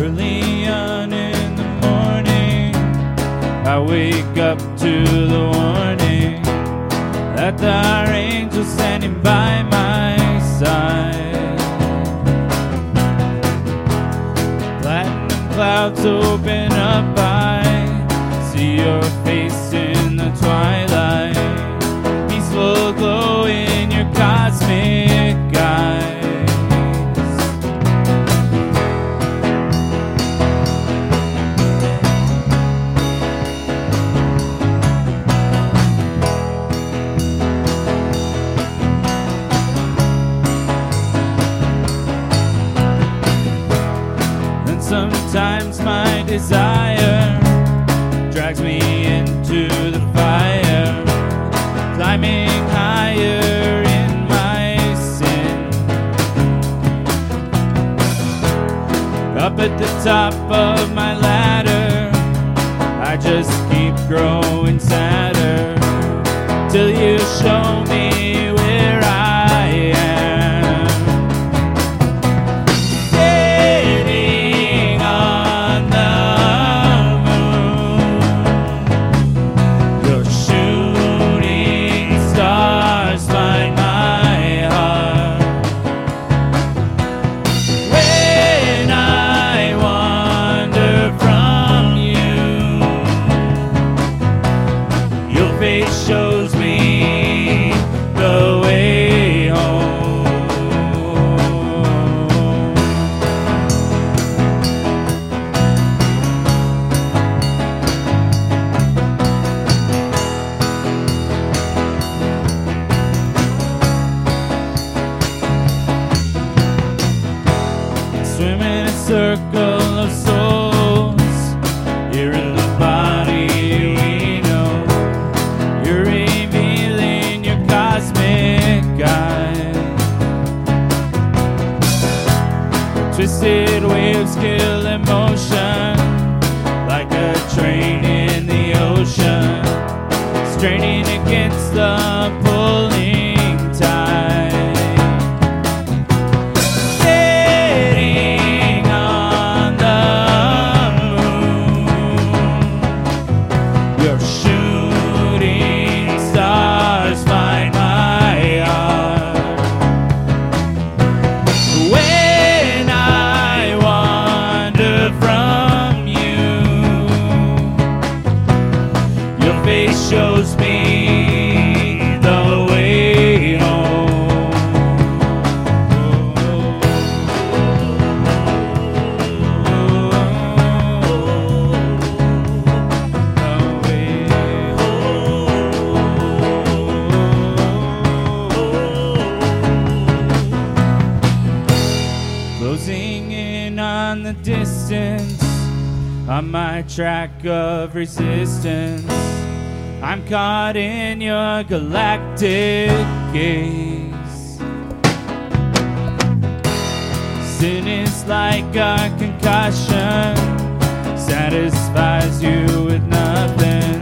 early on in the morning. I wake up to the warning that our angel's standing by my side. Platinum clouds open up, I see your face in the twilight, peaceful glow in your cosmic eye. Sometimes my desire drags me into the fire, climbing higher in my sin. Up at the top of my ladder, I just keep growing sadder till you show me where I am. Twisted waves kill emotion like a train in the ocean, straining against the pulling tide. Sitting on the moon, your shooting stars find my heart. Shows me the way home. The way home. Closing in on the distance, on my track of resistance, I'm caught in your galactic gaze. Sin is like a concussion, satisfies you with nothing.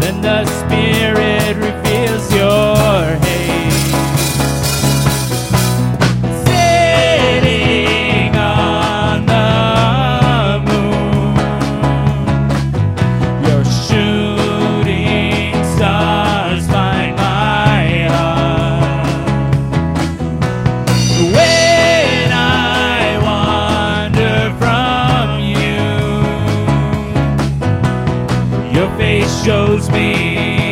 Then the spirit reveals your hate. Shows me